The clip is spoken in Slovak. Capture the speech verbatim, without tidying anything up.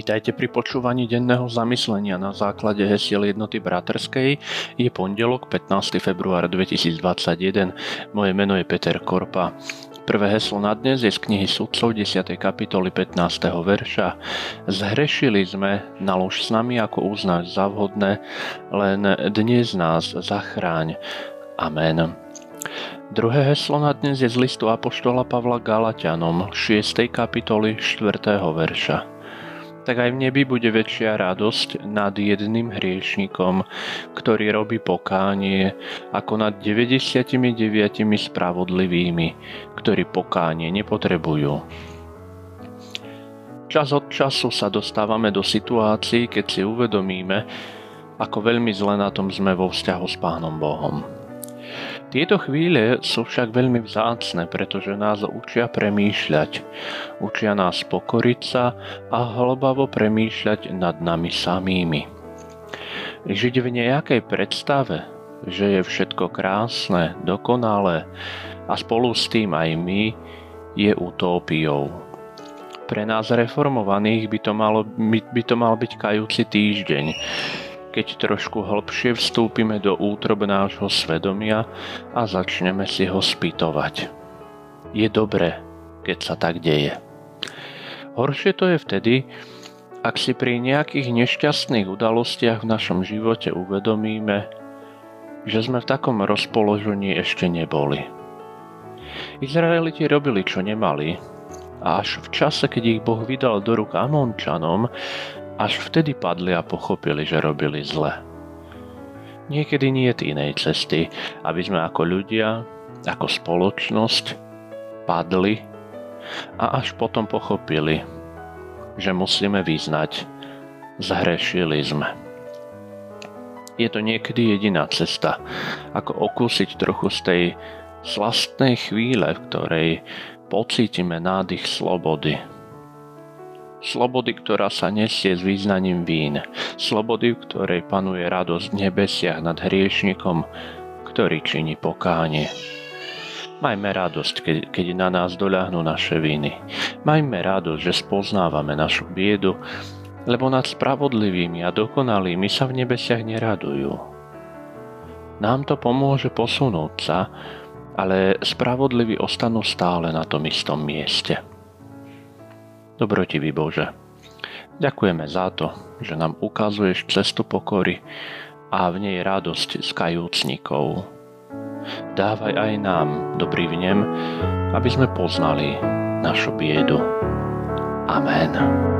Vítajte pri počúvaní denného zamyslenia na základe hesiel Jednoty bratrskej. Je pondelok pätnásteho februára dvetisícdvadsaťjeden. Moje meno je Peter Korpa. Prvé heslo na dnes je z knihy Sudcov desiatej kapitoly pätnásteho verša. Zhrešili sme, nalož s nami, ako uznáš za vhodné, len dnes nás zachráň. Amen. Druhé heslo na dnes je z listu apoštola Pavla Galatianom, šiestej kapitoly štvrtého verša. Tak aj v nebi bude väčšia radosť nad jedným hriešnikom, ktorý robí pokánie, ako nad deväťdesiatdeväť spravodlivými, ktorí pokánie nepotrebujú. Čas od času sa dostávame do situácií, keď si uvedomíme, ako veľmi zle na tom sme vo vzťahu s Pánom Bohom. Tieto chvíle sú však veľmi vzácne, pretože nás učia premýšľať. Učia nás pokoriť sa a hlbavo premýšľať nad nami samými. Žiť v nejakej predstave, že je všetko krásne, dokonalé a spolu s tým aj my, je utópiou. Pre nás reformovaných by to, malo, by to mal byť kajúci týždeň, keď trošku hlbšie vstúpime do útrob nášho svedomia a začneme si ho spýtovať. Je dobré, keď sa tak deje. Horšie to je vtedy, ak si pri nejakých nešťastných udalostiach v našom živote uvedomíme, že sme v takom rozpoložení ešte neboli. Izraeliti robili, čo nemali, a až v čase, keď ich Boh vydal do rúk Amončanom, až vtedy padli a pochopili, že robili zle. Niekedy nie je inej cesty, aby sme ako ľudia, ako spoločnosť padli a až potom pochopili, že musíme vyznať, zhrešili sme. Je to niekedy jediná cesta, ako okúsiť trochu z tej slastnej chvíle, v ktorej pocítime nádych slobody. Slobody, ktorá sa nesie s význaním vín. Slobody, v ktorej panuje radosť v nebesiach nad hriešnikom, ktorý činí pokánie. Majme radosť, keď na nás doľahnú naše viny. Majme radosť, že spoznávame našu biedu, lebo nad spravodlivými a dokonalými sa v nebesiach neradujú. Nám to pomôže posunúť sa, ale spravodliví ostanú stále na tom istom mieste. Dobrotivý Bože, ďakujeme za to, že nám ukazuješ cestu pokory a v nej radosť z kajúcnikov. Dávaj aj nám dobrý vnem, aby sme poznali našu biedu. Amen.